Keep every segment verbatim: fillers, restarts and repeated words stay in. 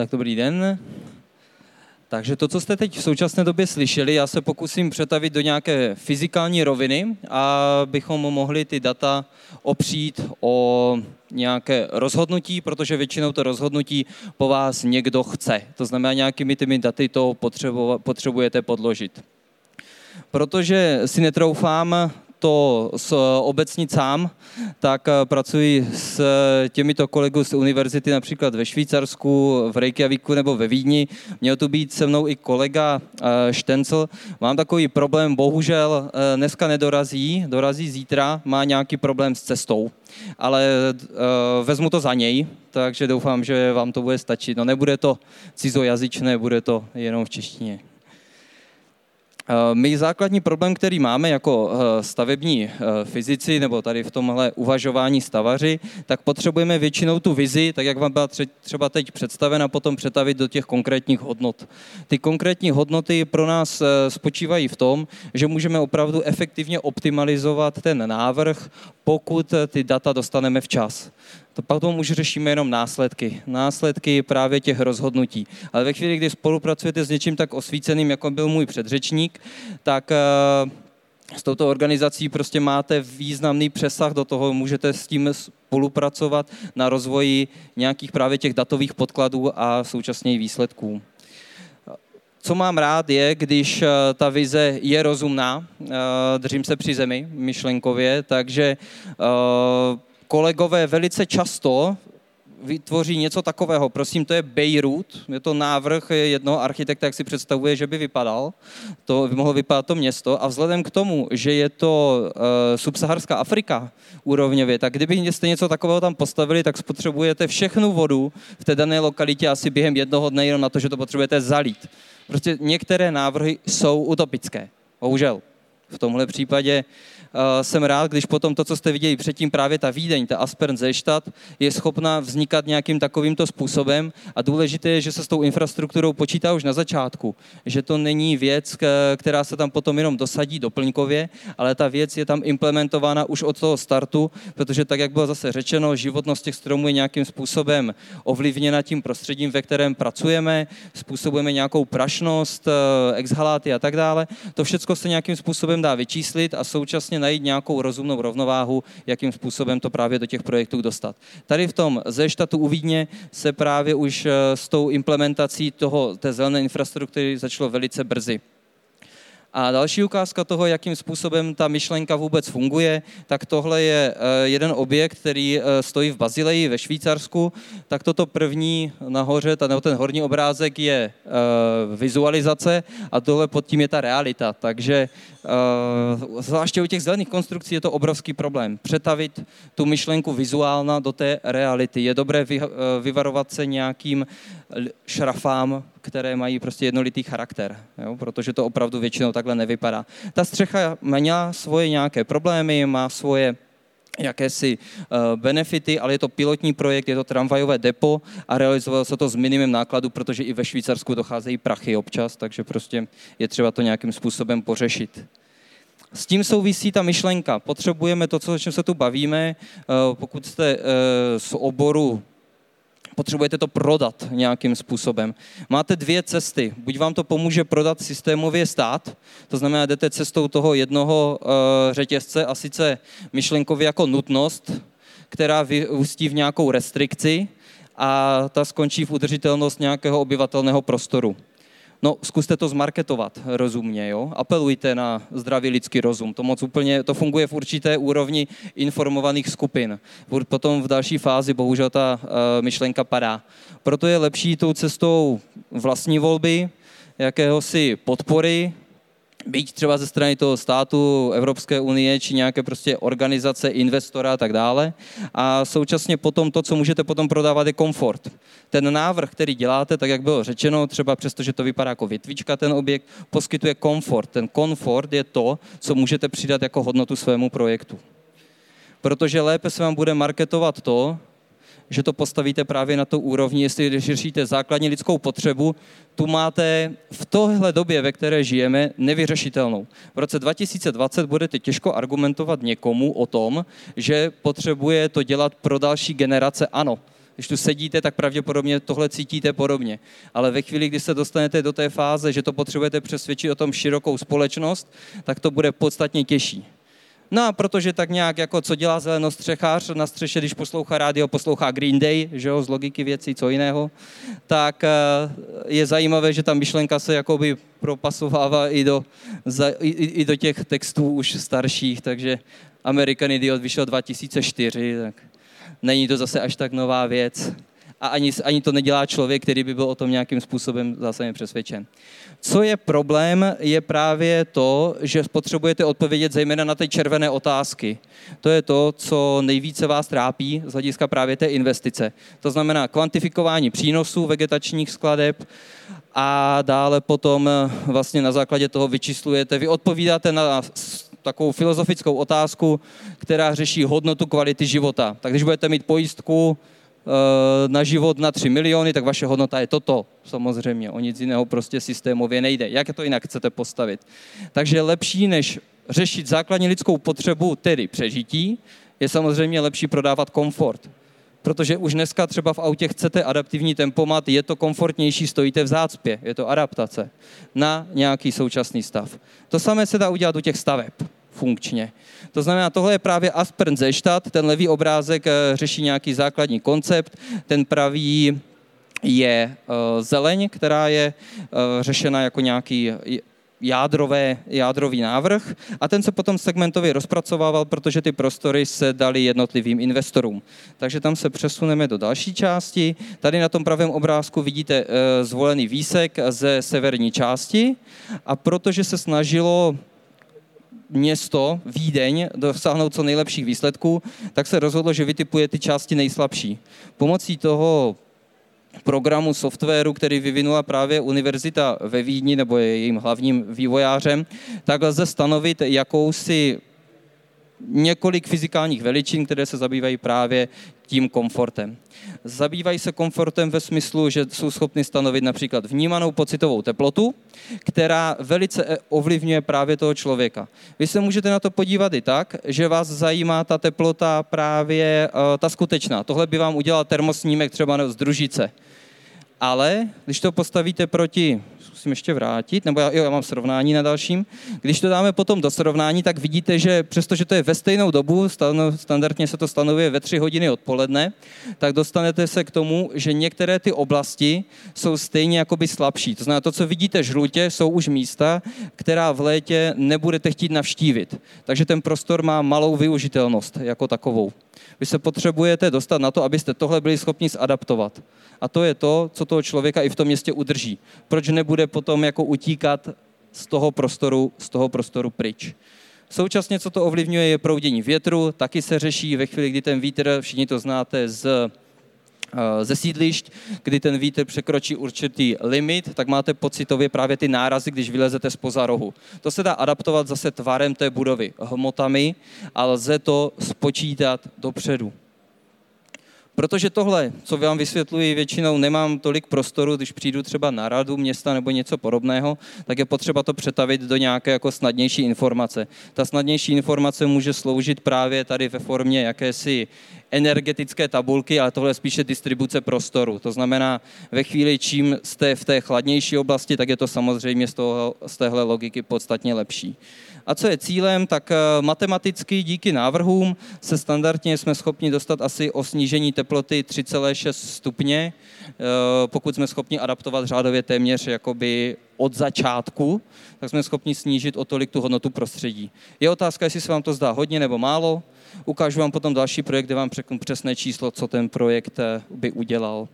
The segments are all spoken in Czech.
Tak dobrý den. Takže to, co jste teď v současné době slyšeli, já se pokusím přetavit do nějaké fyzikální roviny, abychom mohli ty data opřít o nějaké rozhodnutí, protože většinou to rozhodnutí po vás někdo chce. To znamená, nějakými těmi daty to potřebujete podložit. Protože si netroufám to obecnit sám, tak pracuji s těmito kolegy z univerzity například ve Švýcarsku, v Reykjavíku nebo ve Vídni. Měl tu být se mnou i kolega Štencl. Mám takový problém, bohužel dneska nedorazí, dorazí zítra, má nějaký problém s cestou, ale vezmu to za něj, takže doufám, že vám to bude stačit. No nebude to cizojazyčné, bude to jenom v češtině. My základní problém, který máme jako stavební fyzici, nebo tady v tomhle uvažování stavaři, tak potřebujeme většinou tu vizi, tak jak vám byla třeba teď představena, potom přetavit do těch konkrétních hodnot. Ty konkrétní hodnoty pro nás spočívají v tom, že můžeme opravdu efektivně optimalizovat ten návrh, pokud ty data dostaneme včas. To potom už řešíme jenom následky. Následky právě těch rozhodnutí. Ale ve chvíli, kdy spolupracujete s něčím tak osvíceným, jako byl můj předřečník, tak s touto organizací prostě máte významný přesah do toho, můžete s tím spolupracovat na rozvoji nějakých právě těch datových podkladů a současně i výsledků. Co mám rád je, když ta vize je rozumná, držím se při zemi myšlenkově, takže kolegové velice často vytvoří něco takového. Prosím, to je Bejrút, je to návrh jednoho architekta, jak si představuje, že by vypadal. To by mohlo vypadat to město. A vzhledem k tomu, že je to e, subsaharská Afrika úrovňově, tak kdybyste něco takového tam postavili, tak spotřebujete všechnu vodu v té dané lokalitě asi během jednoho dne jenom na to, že to potřebujete zalít. Prostě některé návrhy jsou utopické. Bohužel. V tomhle případě uh, jsem rád, když potom to, co jste viděli předtím, právě ta Vídeň, ta Aspern Seestadt, je schopna vznikat nějakým takovýmto způsobem a důležité je, že se s tou infrastrukturou počítá už na začátku, že to není věc, která se tam potom jenom dosadí doplňkově, ale ta věc je tam implementována už od toho startu, protože tak, jak bylo zase řečeno, životnost těch stromů je nějakým způsobem ovlivněna tím prostředím, ve kterém pracujeme, způsobujeme nějakou prašnost, exhaláty a tak dále. To všechno se nějakým způsobem dá vyčíslit a současně najít nějakou rozumnou rovnováhu, jakým způsobem to právě do těch projektů dostat. Tady v tom ze štatu u Vídně se právě už s tou implementací toho, té zelené infrastruktury začalo velice brzy. A další ukázka toho, jakým způsobem ta myšlenka vůbec funguje, tak tohle je jeden objekt, který stojí v Bazileji ve Švýcarsku, tak toto první nahoře, ten horní obrázek je vizualizace a tohle pod tím je ta realita. Takže zvláště u těch zelených konstrukcí je to obrovský problém. Přetavit tu myšlenku vizuálna do té reality. Je dobré vyvarovat se nějakým šrafám, které mají prostě jednolitý charakter, jo? Protože to opravdu většinou takhle nevypadá. Ta střecha měla svoje nějaké problémy, má svoje jakési benefity, ale je to pilotní projekt, je to tramvajové depo a realizovalo se to s minimem nákladu, protože i ve Švýcarsku docházejí prachy občas, takže prostě je třeba to nějakým způsobem pořešit. S tím souvisí ta myšlenka. Potřebujeme to, co, o čem se tu bavíme, pokud jste z oboru potřebujete to prodat nějakým způsobem. Máte dvě cesty. Buď vám to pomůže prodat systémově stát, to znamená, jdete cestou toho jednoho e, řetězce a sice myšlenkově jako nutnost, která vyústí v nějakou restrikci a ta skončí v udržitelnost nějakého obyvatelného prostoru. No, zkuste to zmarketovat rozumně, jo? Apelujte na zdravý lidský rozum. To moc úplně, to funguje v určité úrovni informovaných skupin. Potom v další fázi bohužel ta e, myšlenka padá. Proto je lepší tou cestou vlastní volby, jakéhosi podpory, byť třeba ze strany toho státu, Evropské unie, či nějaké prostě organizace, investora a tak dále. A současně potom to, co můžete potom prodávat, je komfort. Ten návrh, který děláte, tak jak bylo řečeno, třeba přesto, že to vypadá jako větvička, ten objekt poskytuje komfort. Ten komfort je to, co můžete přidat jako hodnotu svému projektu. Protože lépe se vám bude marketovat to, že to postavíte právě na tu úrovni, jestli řešíte základní lidskou potřebu, tu máte v tohle době, ve které žijeme, nevyřešitelnou. V roce dva tisíce dvacet budete těžko argumentovat někomu o tom, že potřebuje to dělat pro další generace. Ano, Když tu sedíte, tak pravděpodobně tohle cítíte podobně. Ale ve chvíli, kdy se dostanete do té fáze, že to potřebujete přesvědčit o tom širokou společnost, tak to bude podstatně těžší. No a protože tak nějak, jako co dělá zelenostřechář na střeše, když poslouchá rádio, poslouchá Green Day, že jo, z logiky věcí, co jiného, tak je zajímavé, že ta myšlenka se jakoby propasovává i do, i, i do těch textů už starších, takže American Idiot vyšel dva tisíce čtyři, tak není to zase až tak nová věc. A ani, ani to nedělá člověk, který by byl o tom nějakým způsobem zásadně přesvědčen. Co je problém, je právě to, že potřebujete odpovědět zejména na ty červené otázky. To je to, co nejvíce vás trápí z hlediska právě té investice. To znamená kvantifikování přínosů vegetačních skladeb a dále potom vlastně na základě toho vyčíslujete. Vy odpovídáte na takovou filozofickou otázku, která řeší hodnotu kvality života. Tak když budete mít pojistku na život na tři miliony, tak vaše hodnota je toto. Samozřejmě, o nic jiného prostě systémově nejde. Jak to jinak chcete postavit? Takže lepší, než řešit základní lidskou potřebu, tedy přežití, je samozřejmě lepší prodávat komfort. Protože už dneska třeba v autě chcete adaptivní tempomat, je to komfortnější, stojíte v zácpě, je to adaptace na nějaký současný stav. To samé se dá udělat u těch staveb. Funkčně. To znamená, tohle je právě Aspern Seestadt, ten levý obrázek řeší nějaký základní koncept, ten pravý je zeleň, která je řešena jako nějaký jádrové, jádrový návrh a ten se potom segmentově rozpracovával, protože ty prostory se daly jednotlivým investorům. Takže tam se přesuneme do další části. Tady na tom pravém obrázku vidíte zvolený výsek ze severní části a protože se snažilo město Vídeň dosáhnout co nejlepších výsledků, tak se rozhodlo, že vytipuje ty části nejslabší. Pomocí toho programu softwaru, který vyvinula právě univerzita ve Vídni, nebo je jejím hlavním vývojářem, tak lze stanovit jakousi několik fyzikálních veličin, které se zabývají právě tím komfortem. Zabývají se komfortem ve smyslu, že jsou schopni stanovit například vnímanou pocitovou teplotu, která velice ovlivňuje právě toho člověka. Vy se můžete na to podívat i tak, že vás zajímá ta teplota právě ta skutečná. Tohle by vám udělal termosnímek třeba z družice. Ale když to postavíte proti, musím ještě vrátit, nebo já, jo, já mám srovnání na dalším, když to dáme potom do srovnání, tak vidíte, že přestože to je ve stejnou dobu, stano, standardně se to stanovuje ve tři hodiny odpoledne, tak dostanete se k tomu, že některé ty oblasti jsou stejně jakoby slabší. To znamená, to, co vidíte žlutě, jsou už místa, která v létě nebudete chtít navštívit. Takže ten prostor má malou využitelnost jako takovou. Vy se potřebujete dostat na to, abyste tohle byli schopni zadaptovat. A to je to, co toho člověka i v tom městě udrží. Proč nebude potom jako utíkat z toho prostoru, z toho prostoru pryč. Současně, co to ovlivňuje, je proudění větru, taky se řeší ve chvíli, kdy ten vítr, všichni to znáte z, ze sídlišť, kdy ten vítr překročí určitý limit, tak máte pocitově právě ty nárazy, když vylezete zpoza rohu. To se dá adaptovat zase tvarem té budovy, hmotami, a lze to spočítat dopředu. Protože tohle, co vám vysvětluji, většinou nemám tolik prostoru, když přijdu třeba na radu města nebo něco podobného, tak je potřeba to přetavit do nějaké jako snadnější informace. Ta snadnější informace může sloužit právě tady ve formě jakési energetické tabulky, ale tohle je spíše distribuce prostoru. To znamená, ve chvíli, čím jste v té chladnější oblasti, tak je to samozřejmě z, toho, z téhle logiky podstatně lepší. A co je cílem, tak matematicky díky návrhům se standardně jsme schopni dostat asi o snížení teploty tři celá šest stupně, pokud jsme schopni adaptovat řádově téměř jakoby od začátku, tak jsme schopni snížit o tolik tu hodnotu prostředí. Je otázka, jestli se vám to zdá hodně nebo málo. Ukážu vám potom další projekt, kde vám řeknu přesné číslo, co ten projekt by udělal.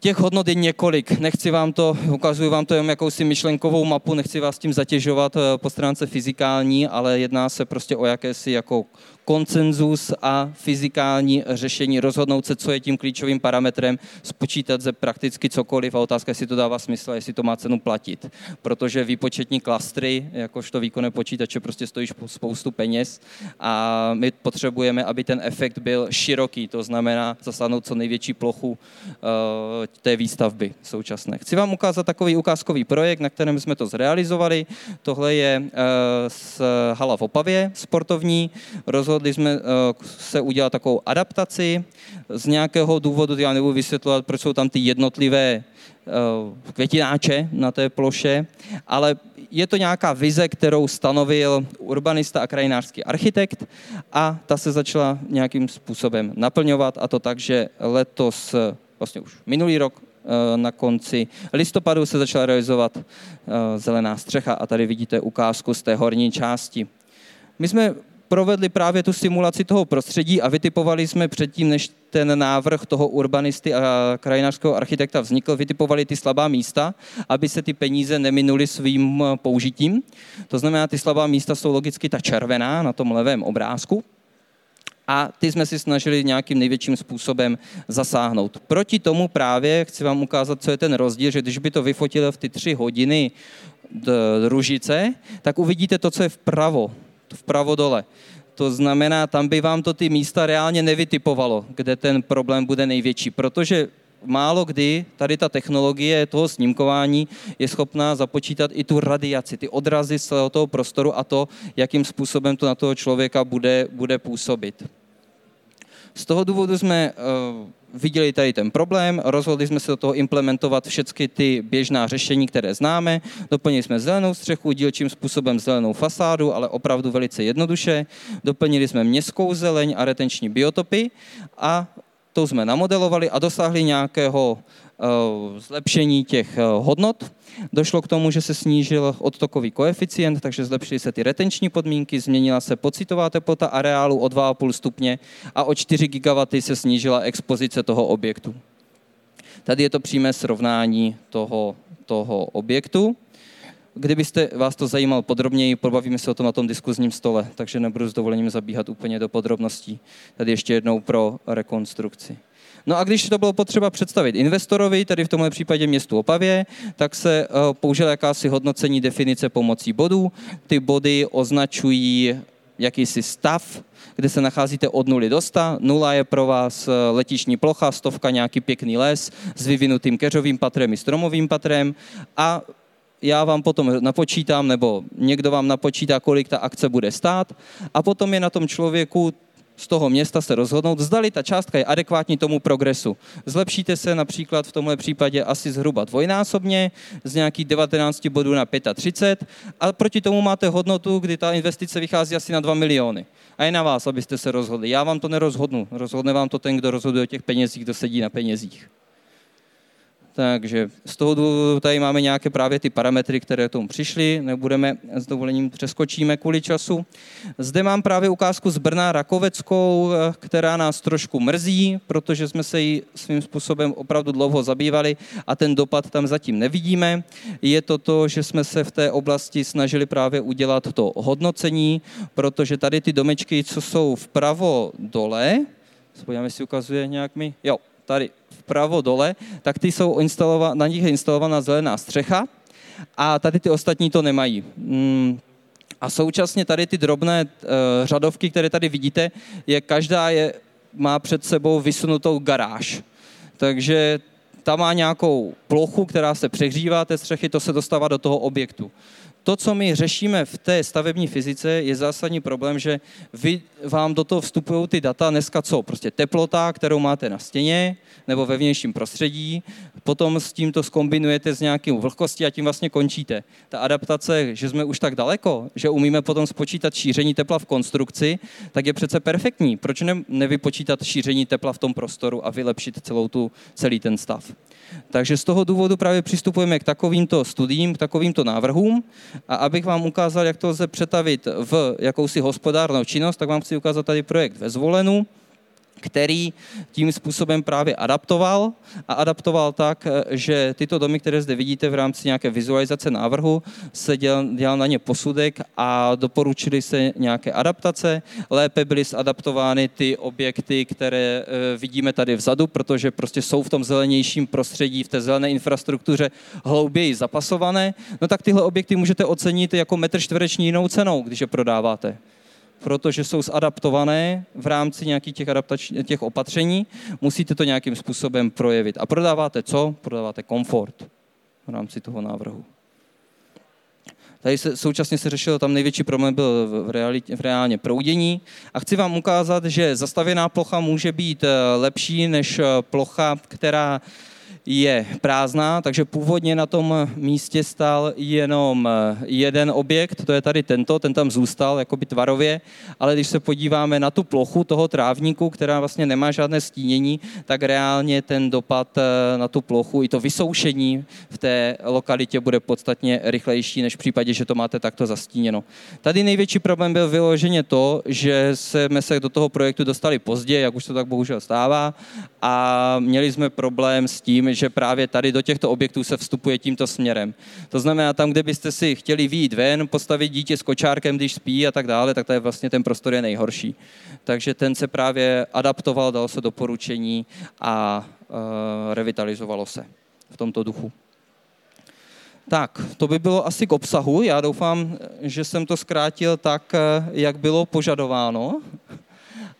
Těch hodnot je několik, nechci vám to, ukazuju vám to jen jakousi myšlenkovou mapu, nechci vás tím zatěžovat po stránce fyzikální, ale jedná se prostě o jakési jako konsenzus a fyzikální řešení, rozhodnout se, co je tím klíčovým parametrem, spočítat ze prakticky cokoliv a otázka, jestli to dává smysl a jestli to má cenu platit. Protože výpočetní klastry, jakožto výkonné počítače, prostě stojí spoustu peněz a my potřebujeme, aby ten efekt byl široký, to znamená zasáhnout co největší plochu té výstavby současné. Chci vám ukázat takový ukázkový projekt, na kterém jsme to zrealizovali. Tohle je hala v Opavě sportovní, rozhodnutí rozhodli jsme uh, se udělat takovou adaptaci. Z nějakého důvodu, já nebudu vysvětlovat, proč jsou tam ty jednotlivé uh, květináče na té ploše, ale je to nějaká vize, kterou stanovil urbanista a krajinářský architekt a ta se začala nějakým způsobem naplňovat, a to tak, že letos, vlastně už minulý rok, na konci listopadu se začala realizovat zelená střecha a tady vidíte ukázku z té horní části. My jsme provedli právě tu simulaci toho prostředí a vytipovali jsme předtím, než ten návrh toho urbanisty a krajinářského architekta vznikl, vytipovali ty slabá místa, aby se ty peníze neminuly svým použitím. To znamená, ty slabá místa jsou logicky ta červená na tom levém obrázku. A ty jsme si snažili nějakým největším způsobem zasáhnout. Proti tomu právě chci vám ukázat, co je ten rozdíl, že když by to vyfotilo v ty tři hodiny družice, tak uvidíte to, co je vpravo, vpravo dole. To znamená, tam by vám to ty místa reálně nevytipovalo, kde ten problém bude největší, protože málo kdy tady ta technologie toho snímkování je schopná započítat i tu radiaci, ty odrazy z celého toho prostoru a to, jakým způsobem to na toho člověka bude, bude působit. Z toho důvodu jsme uh, viděli tady ten problém, rozhodli jsme se do toho implementovat všechny ty běžná řešení, které známe, doplnili jsme zelenou střechu, dílčím způsobem zelenou fasádu, ale opravdu velice jednoduše, doplnili jsme městskou zeleň a retenční biotopy a to jsme namodelovali a dosáhli nějakého uh, zlepšení těch uh, hodnot. Došlo k tomu, že se snížil odtokový koeficient, takže zlepšily se ty retenční podmínky, změnila se pocitová teplota areálu o dva a půl stupně a o čtyři gigawaty se snížila expozice toho objektu. Tady je to přímé srovnání toho, toho objektu. Kdybyste vás to zajímal podrobněji, pobavíme se o tom na tom diskuzním stole, takže nebudu s dovolením zabíhat úplně do podrobností. Tady ještě jednou pro rekonstrukci. No a když to bylo potřeba představit investorovi, tady v tomhle případě městu Opavě, tak se použila jakási hodnocení definice pomocí bodů. Ty body označují jakýsi stav, kde se nacházíte od nuly do sta. Nula je pro vás letištní plocha, stovka nějaký pěkný les s vyvinutým keřovým patrem i stromovým patrem a já vám potom napočítám, nebo někdo vám napočítá, kolik ta akce bude stát a potom je na tom člověku z toho města se rozhodnout, zdali ta částka je adekvátní tomu progresu. Zlepšíte se například v tomhle případě asi zhruba dvojnásobně, z nějakých devatenáct bodů na třicet pět a proti tomu máte hodnotu, kdy ta investice vychází asi na dva miliony. A je na vás, abyste se rozhodli. Já vám to nerozhodnu, rozhodne vám to ten, kdo rozhoduje o těch penězích, kdo sedí na penězích. Takže z toho důvodu tady máme nějaké právě ty parametry, které tomu přišly, nebudeme, s dovolením přeskočíme kvůli času. Zde mám právě ukázku z Brna Rakoveckou, která nás trošku mrzí, protože jsme se jí svým způsobem opravdu dlouho zabývali a ten dopad tam zatím nevidíme. Je to to, že jsme se v té oblasti snažili právě udělat to hodnocení, protože tady ty domečky, co jsou vpravo dole, podíváme, jestli ukazuje nějak mi, jo, tady vpravo dole, tak ty jsou instalova- na nich je instalovaná zelená střecha a tady ty ostatní to nemají. Mm. A současně tady ty drobné uh, řadovky, které tady vidíte, je každá je, má před sebou vysunutou garáž. Takže ta má nějakou plochu, která se přehřívá té střechy, to se dostává do toho objektu. To, co my řešíme v té stavební fyzice, je zásadní problém, že vy, vám do toho vstupují ty data dneska co? Prostě teplota, kterou máte na stěně nebo ve vnějším prostředí, potom s tím to zkombinujete s nějakým vlhkostí a tím vlastně končíte. Ta adaptace, že jsme už tak daleko, že umíme potom spočítat šíření tepla v konstrukci, tak je přece perfektní. Proč ne, nevypočítat šíření tepla v tom prostoru a vylepšit celou tu, celý ten stav? Takže z toho důvodu právě přistupujeme k takovýmto studiím, k takovýmto návrhům. A abych vám ukázal, jak to lze přetavit v jakousi hospodárnou činnost, tak vám chci ukázat tady projekt ve Zvolenu, který tím způsobem právě adaptoval a adaptoval tak, že tyto domy, které zde vidíte v rámci nějaké vizualizace návrhu, se dělal, dělal na ně posudek a doporučili se nějaké adaptace. Lépe byly zadaptovány ty objekty, které vidíme tady vzadu, protože prostě jsou v tom zelenějším prostředí, v té zelené infrastruktuře hlouběji zapasované. No tak tyhle objekty můžete ocenit jako metr čtvereční jinou cenou, když je prodáváte, protože jsou zadaptované v rámci nějakých těch, adaptač- těch opatření, musíte to nějakým způsobem projevit. A prodáváte co? Prodáváte komfort v rámci toho návrhu. Tady se, současně se řešilo, tam největší problém byl v, realitě, v reálně proudění. A chci vám ukázat, že zastavěná plocha může být lepší než plocha, která je prázdná, takže původně na tom místě stál jenom jeden objekt, to je tady tento, ten tam zůstal jakoby tvarově, ale když se podíváme na tu plochu toho trávníku, která vlastně nemá žádné stínění, tak reálně ten dopad na tu plochu i to vysoušení v té lokalitě bude podstatně rychlejší, než v případě, že to máte takto zastíněno. Tady největší problém byl vyloženě to, že jsme se do toho projektu dostali pozdě, jak už to tak bohužel stává, a měli jsme problém s tím, že právě tady do těchto objektů se vstupuje tímto směrem. To znamená, tam, kde byste si chtěli vyjít ven, postavit dítě s kočárkem, když spí a tak dále, tak to je vlastně ten prostor je nejhorší. Takže ten se právě adaptoval, dal se doporučení a e, revitalizovalo se v tomto duchu. Tak, to by bylo asi k obsahu. Já doufám, že jsem to zkrátil tak, jak bylo požadováno.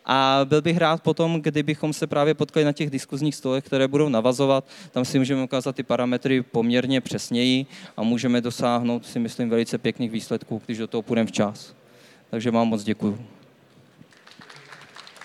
A byl bych rád potom, kdybychom se právě potkali na těch diskuzních stolech, které budou navazovat. Tam si můžeme ukázat ty parametry poměrně přesněji a můžeme dosáhnout, si myslím, velice pěkných výsledků, když do toho půjdeme včas. Takže vám moc děkuju.